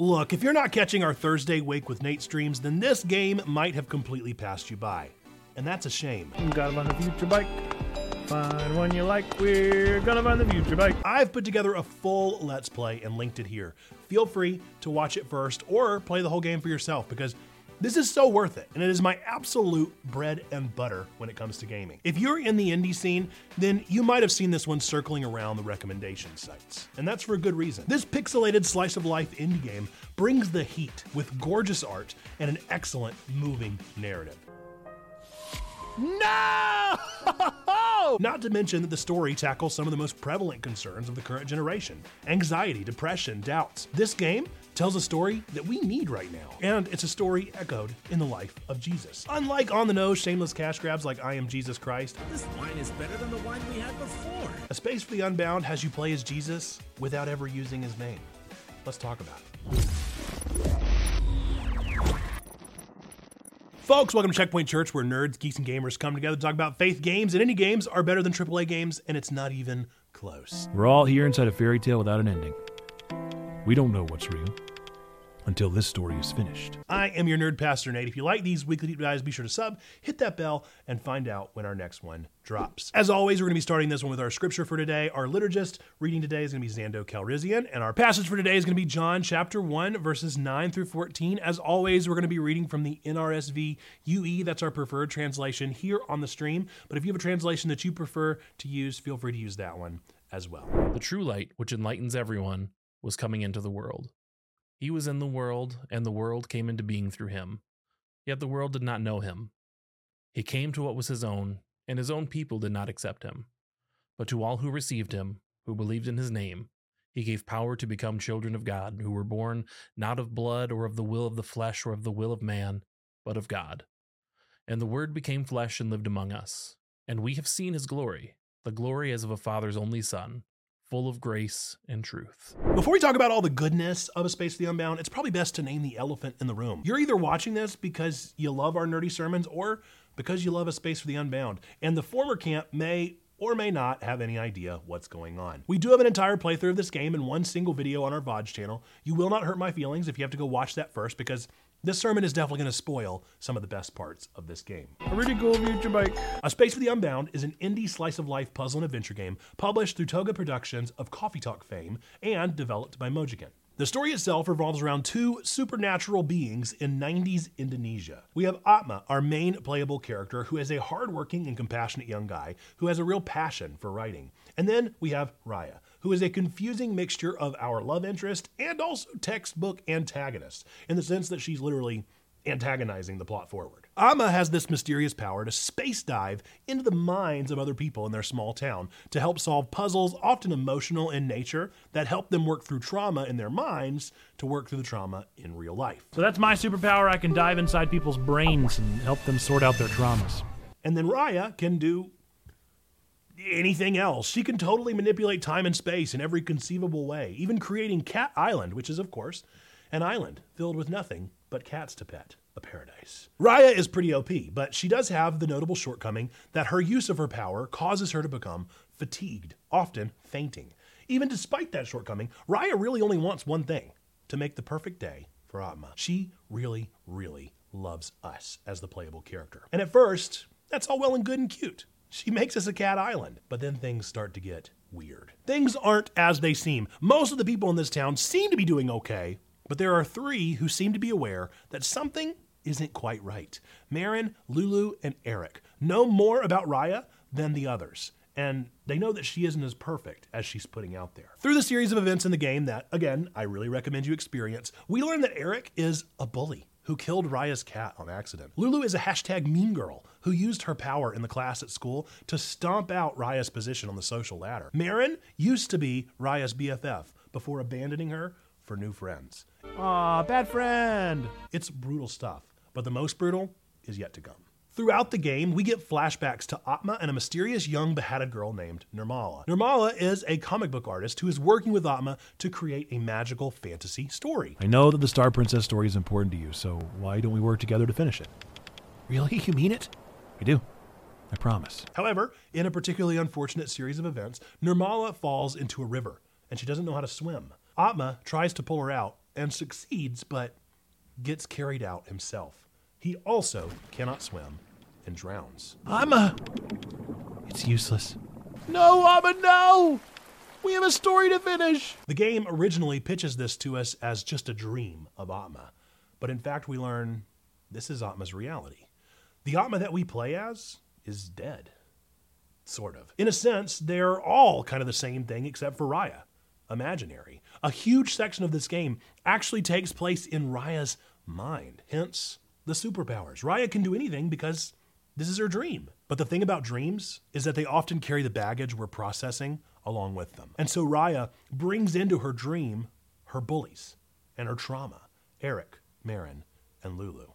Look, if you're not catching our Thursday Wake with Nate streams, then this game might have completely passed you by. And that's a shame. Got him on the future bike. Find one you like, we're gonna find the future bike. I've put together a full Let's Play and linked it here. Feel free to watch it first or play the whole game for yourself because this is so worth it, and it is my absolute bread and butter when it comes to gaming. If you're in the indie scene, then you might have seen this one circling around the recommendation sites, and that's for a good reason. This pixelated slice of life indie game brings the heat with gorgeous art and an excellent moving narrative. No! Not to mention that the story tackles some of the most prevalent concerns of the current generation: anxiety, depression, doubts. This game tells a story that we need right now, and it's a story echoed in the life of Jesus. Unlike on-the-nose shameless cash grabs like I Am Jesus Christ, this wine is better than the wine we had before. A Space for the Unbound has you play as Jesus without ever using his name. Let's talk about it. Folks, welcome to Checkpoint Church, where nerds, geeks, and gamers come together to talk about faith. Games and indie games are better than AAA games, and it's not even close. We're all here inside a fairy tale without an ending. We don't know what's real until this story is finished. I am your nerd pastor, Nate. If you like these weekly deep dives, be sure to sub, hit that bell, and find out when our next one drops. As always, we're going to be starting this one with our scripture for today. Our liturgist reading today is going to be Zando Calrissian, and our passage for today is going to be John chapter 1, verses 9 through 14. As always, we're going to be reading from the NRSVUE. That's our preferred translation here on the stream. But if you have a translation that you prefer to use, feel free to use that one as well. The true light, which enlightens everyone, was coming into the world. He was in the world, and the world came into being through him. Yet the world did not know him. He came to what was his own, and his own people did not accept him. But to all who received him, who believed in his name, he gave power to become children of God, who were born not of blood or of the will of the flesh or of the will of man, but of God. And the Word became flesh and lived among us. And we have seen his glory, the glory as of a father's only son, full of grace and truth. Before we talk about all the goodness of A Space for the Unbound, it's probably best to name the elephant in the room. You're either watching this because you love our nerdy sermons or because you love A Space for the Unbound, and the former camp may or may not have any idea what's going on. We do have an entire playthrough of this game in one single video on our VODs channel. You will not hurt my feelings if you have to go watch that first, because this sermon is definitely going to spoil some of the best parts of this game. A really cool future bike. A Space for the Unbound is an indie slice-of-life puzzle and adventure game published through Toga Productions of Coffee Talk fame and developed by Mojiken. The story itself revolves around two supernatural beings in 90s Indonesia. We have Atma, our main playable character, who is a hardworking and compassionate young guy who has a real passion for writing. And then we have Raya, who is a confusing mixture of our love interest and also textbook antagonist, in the sense that she's literally antagonizing the plot forward. Atma has this mysterious power to space dive into the minds of other people in their small town to help solve puzzles, often emotional in nature, that help them work through trauma in their minds to work through the trauma in real life. So that's my superpower. I can dive inside people's brains and help them sort out their traumas. And then Raya can do anything else. She can totally manipulate time and space in every conceivable way, even creating Cat Island, which is, of course, an island filled with nothing but cats to pet, a paradise. Raya is pretty OP, but she does have the notable shortcoming that her use of her power causes her to become fatigued, often fainting. Even despite that shortcoming, Raya really only wants one thing: to make the perfect day for Atma. She really, really loves us as the playable character. And at first, that's all well and good and cute. She makes us a cat island, but then things start to get weird. Things aren't as they seem. Most of the people in this town seem to be doing okay, but there are three who seem to be aware that something isn't quite right. Marin, Lulu, and Eric know more about Raya than the others, and they know that she isn't as perfect as she's putting out there. Through the series of events in the game that, again, I really recommend you experience, we learn that Eric is a bully who killed Raya's cat on accident. Lulu is a #mean girl who used her power in the class at school to stomp out Raya's position on the social ladder. Marin used to be Raya's BFF before abandoning her for new friends. Aw, bad friend! It's brutal stuff, but the most brutal is yet to come. Throughout the game, we get flashbacks to Atma and a mysterious young beheaded girl named Nirmala. Nirmala is a comic book artist who is working with Atma to create a magical fantasy story. I know that the Star Princess story is important to you, so why don't we work together to finish it? Really? You mean it? I do. I promise. However, in a particularly unfortunate series of events, Nirmala falls into a river, and she doesn't know how to swim. Atma tries to pull her out, and succeeds, but gets carried out himself. He also cannot swim and drowns. It's useless. No, no! We have a story to finish! The game originally pitches this to us as just a dream of Atma, but in fact we learn this is Atma's reality. The Atma that we play as is dead. Sort of. In a sense, they're all kind of the same thing except for Raya. Imaginary. A huge section of this game actually takes place in Raya's mind, hence the superpowers. Raya can do anything because this is her dream. But the thing about dreams is that they often carry the baggage we're processing along with them. And so Raya brings into her dream her bullies and her trauma, Eric, Marin, and Lulu.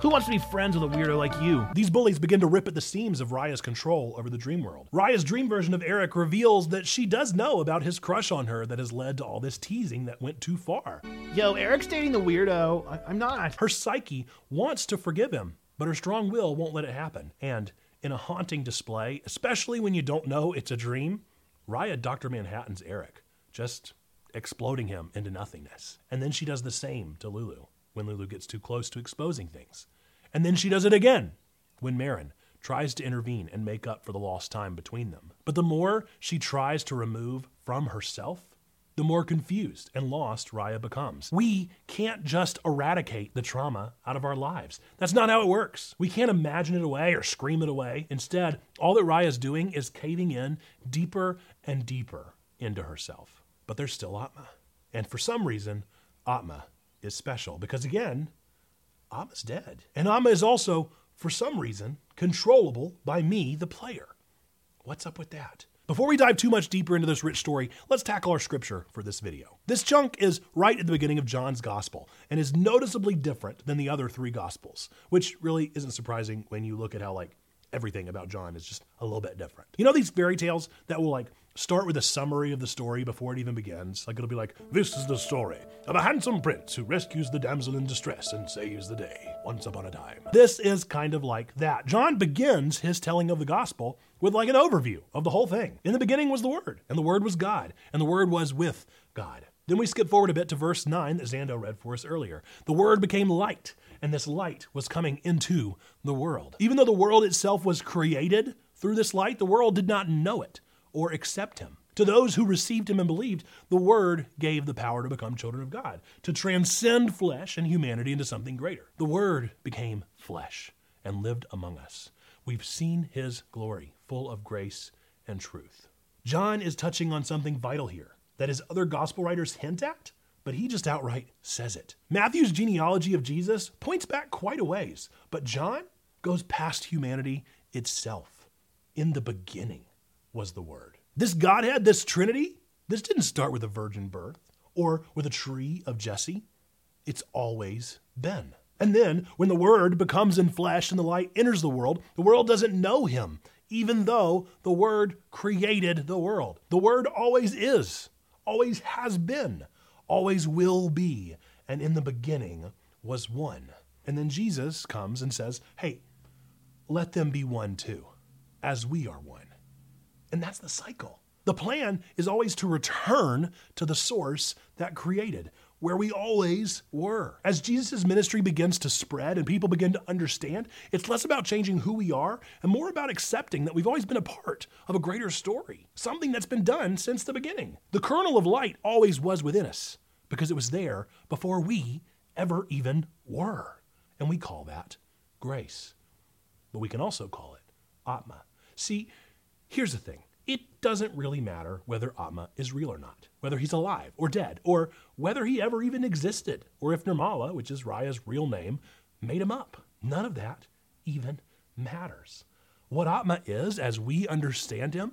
Who wants to be friends with a weirdo like you? These bullies begin to rip at the seams of Raya's control over the dream world. Raya's dream version of Eric reveals that she does know about his crush on her that has led to all this teasing that went too far. Yo, Eric's dating the weirdo. I'm not. Her psyche wants to forgive him, but her strong will won't let it happen. And in a haunting display, especially when you don't know it's a dream, Raya Dr. Manhattan's Eric, just exploding him into nothingness. And then she does the same to Lulu when Lulu gets too close to exposing things. And then she does it again when Marin tries to intervene and make up for the lost time between them. But the more she tries to remove from herself, the more confused and lost Raya becomes. We can't just eradicate the trauma out of our lives. That's not how it works. We can't imagine it away or scream it away. Instead, all that Raya's doing is caving in deeper and deeper into herself. But there's still Atma. And for some reason, Atma is special because, again, Atma's dead. And Atma is also, for some reason, controllable by me, the player. What's up with that? Before we dive too much deeper into this rich story, let's tackle our scripture for this video. This chunk is right at the beginning of John's gospel and is noticeably different than the other three gospels, which really isn't surprising when you look at how, everything about John is just a little bit different. You know these fairy tales that will, start with a summary of the story before it even begins? It'll be this is the story of a handsome prince who rescues the damsel in distress and saves the day once upon a time. This is kind of like that. John begins his telling of the gospel with an overview of the whole thing. In the beginning was the Word, and the Word was God, and the Word was with God. Then we skip forward a bit to verse 9 that Zando read for us earlier. The Word became light, and this light was coming into the world. Even though the world itself was created through this light, the world did not know it or accept him. To those who received him and believed, the Word gave the power to become children of God, to transcend flesh and humanity into something greater. The Word became flesh and lived among us. We've seen his glory, full of grace and truth. John is touching on something vital here that his other gospel writers hint at, but he just outright says it. Matthew's genealogy of Jesus points back quite a ways, but John goes past humanity itself. In the beginning was the Word. This Godhead, this Trinity, this didn't start with a virgin birth or with a tree of Jesse. It's always been. And then, when the Word becomes in flesh and the light enters the world doesn't know him, even though the Word created the world. The Word always is, always has been, always will be, and in the beginning was one. And then Jesus comes and says, hey, let them be one too, as we are one. And that's the cycle. The plan is always to return to the source that created, where we always were. As Jesus' ministry begins to spread and people begin to understand, it's less about changing who we are and more about accepting that we've always been a part of a greater story, something that's been done since the beginning. The kernel of light always was within us because it was there before we ever even were. And we call that grace. But we can also call it Atma. See, here's the thing. It doesn't really matter whether Atma is real or not, whether he's alive or dead, or whether he ever even existed, or if Nirmala, which is Raya's real name, made him up. None of that even matters. What Atma is, as we understand him,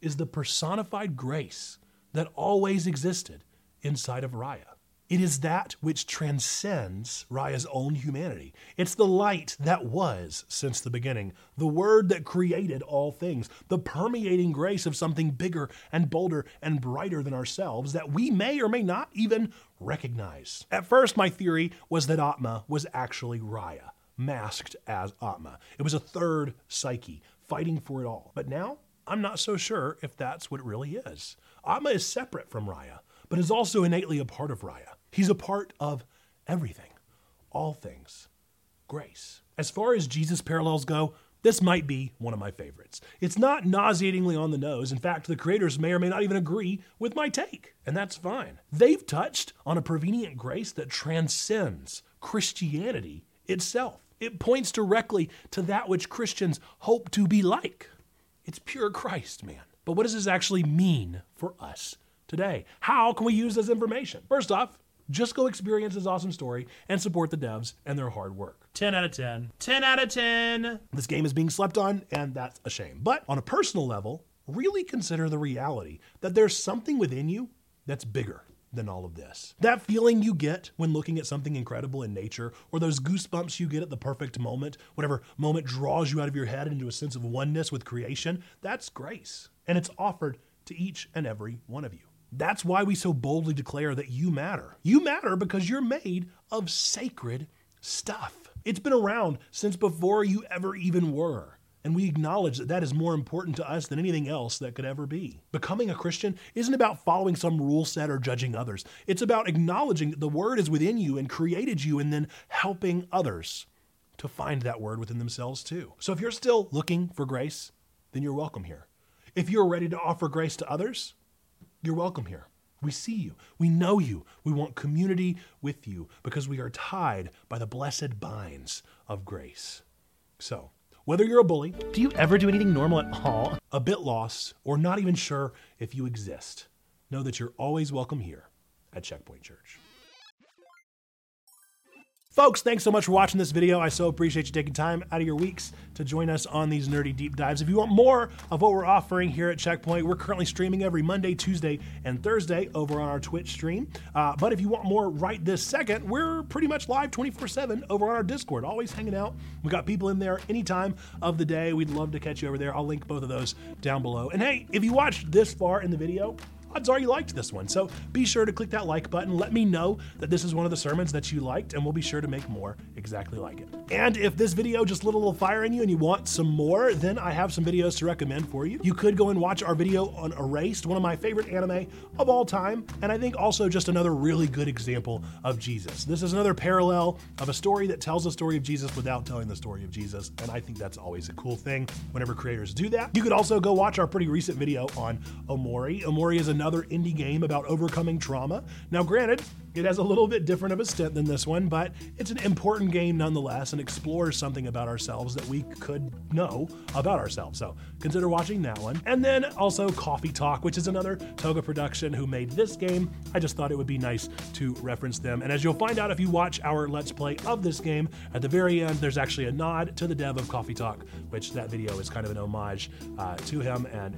is the personified grace that always existed inside of Raya. It is that which transcends Raya's own humanity. It's the light that was since the beginning, the Word that created all things, the permeating grace of something bigger and bolder and brighter than ourselves that we may or may not even recognize. At first, my theory was that Atma was actually Raya, masked as Atma. It was a third psyche, fighting for it all. But now, I'm not so sure if that's what it really is. Atma is separate from Raya, but is also innately a part of Raya. He's a part of everything, all things, grace. As far as Jesus parallels go, this might be one of my favorites. It's not nauseatingly on the nose. In fact, the creators may or may not even agree with my take, and that's fine. They've touched on a prevenient grace that transcends Christianity itself. It points directly to that which Christians hope to be like. It's pure Christ, man. But what does this actually mean for us today? How can we use this information? First off, just go experience this awesome story and support the devs and their hard work. 10 out of 10. 10 out of 10. This game is being slept on, and that's a shame. But on a personal level, really consider the reality that there's something within you that's bigger than all of this. That feeling you get when looking at something incredible in nature, or those goosebumps you get at the perfect moment, whatever moment draws you out of your head into a sense of oneness with creation, that's grace. And it's offered to each and every one of you. That's why we so boldly declare that you matter. You matter because you're made of sacred stuff. It's been around since before you ever even were, and we acknowledge that that is more important to us than anything else that could ever be. Becoming a Christian isn't about following some rule set or judging others. It's about acknowledging that the Word is within you and created you and then helping others to find that Word within themselves too. So if you're still looking for grace, then you're welcome here. If you're ready to offer grace to others, you're welcome here. We see you. We know you. We want community with you because we are tied by the blessed binds of grace. So, whether you're a bully, do you ever do anything normal at all, a bit lost, or not even sure if you exist, know that you're always welcome here at Checkpoint Church. Folks, thanks so much for watching this video. I so appreciate you taking time out of your weeks to join us on these nerdy deep dives. If you want more of what we're offering here at Checkpoint, we're currently streaming every Monday, Tuesday, and Thursday over on our Twitch stream. But if you want more right this second, we're pretty much live 24/7 over on our Discord, always hanging out. We got people in there any time of the day. We'd love to catch you over there. I'll link both of those down below. And hey, if you watched this far in the video, odds are you liked this one. So be sure to click that like button. Let me know that this is one of the sermons that you liked, and we'll be sure to make more exactly like it. And if this video just lit a little fire in you and you want some more, then I have some videos to recommend for you. You could go and watch our video on Erased, one of my favorite anime of all time, and I think also just another really good example of Jesus. This is another parallel of a story that tells the story of Jesus without telling the story of Jesus, and I think that's always a cool thing whenever creators do that. You could also go watch our pretty recent video on Omori. Omori is another indie game about overcoming trauma. Now, granted, it has a little bit different of a stint than this one, but it's an important game nonetheless and explores something about ourselves that we could know about ourselves. So consider watching that one. And then also Coffee Talk, which is another Toga production who made this game. I just thought it would be nice to reference them. And as you'll find out if you watch our Let's Play of this game, at the very end, there's actually a nod to the dev of Coffee Talk, which that video is kind of an homage to him and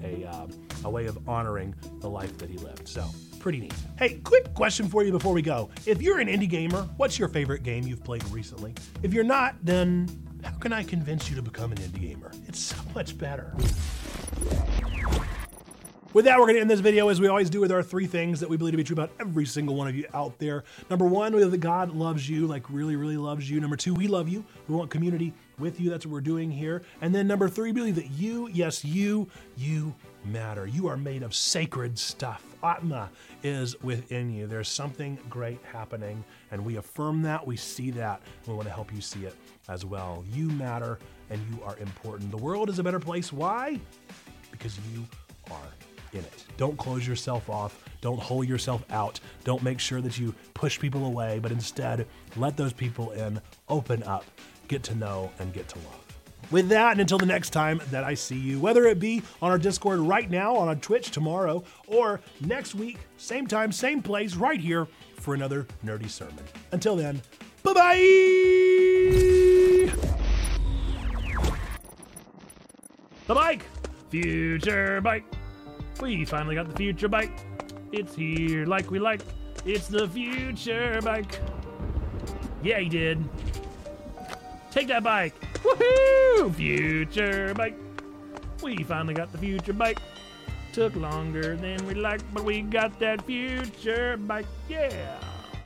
a way of honoring the life that he lived. So pretty neat. Hey, quick question for you before we go. If you're an indie gamer, what's your favorite game you've played recently? If you're not, then how can I convince you to become an indie gamer? It's so much better. With that, we're going to end this video as we always do with our three things that we believe to be true about every single one of you out there. Number one, that God loves you, like really, really loves you. Number two, we love you. We want community with you. That's what we're doing here. And then number three, believe that you, yes, you matter. You are made of sacred stuff. Atma is within you. There's something great happening, and we affirm that. We see that. We want to help you see it as well. You matter, and you are important. The world is a better place. Why? Because you are in it. Don't close yourself off. Don't hold yourself out. Don't make sure that you push people away, but instead let those people in, open up, get to know, and get to love. With that, and until the next time that I see you, whether it be on our Discord right now, on our Twitch tomorrow, or next week, same time, same place, right here for another nerdy sermon. Until then, bye-bye! The bike! Future bike! We finally got the future bike. It's here like we like. It's the future bike. Yeah, he did. Take that bike. Woohoo! Future bike. We finally got the future bike. Took longer than we liked, but we got that future bike. Yeah.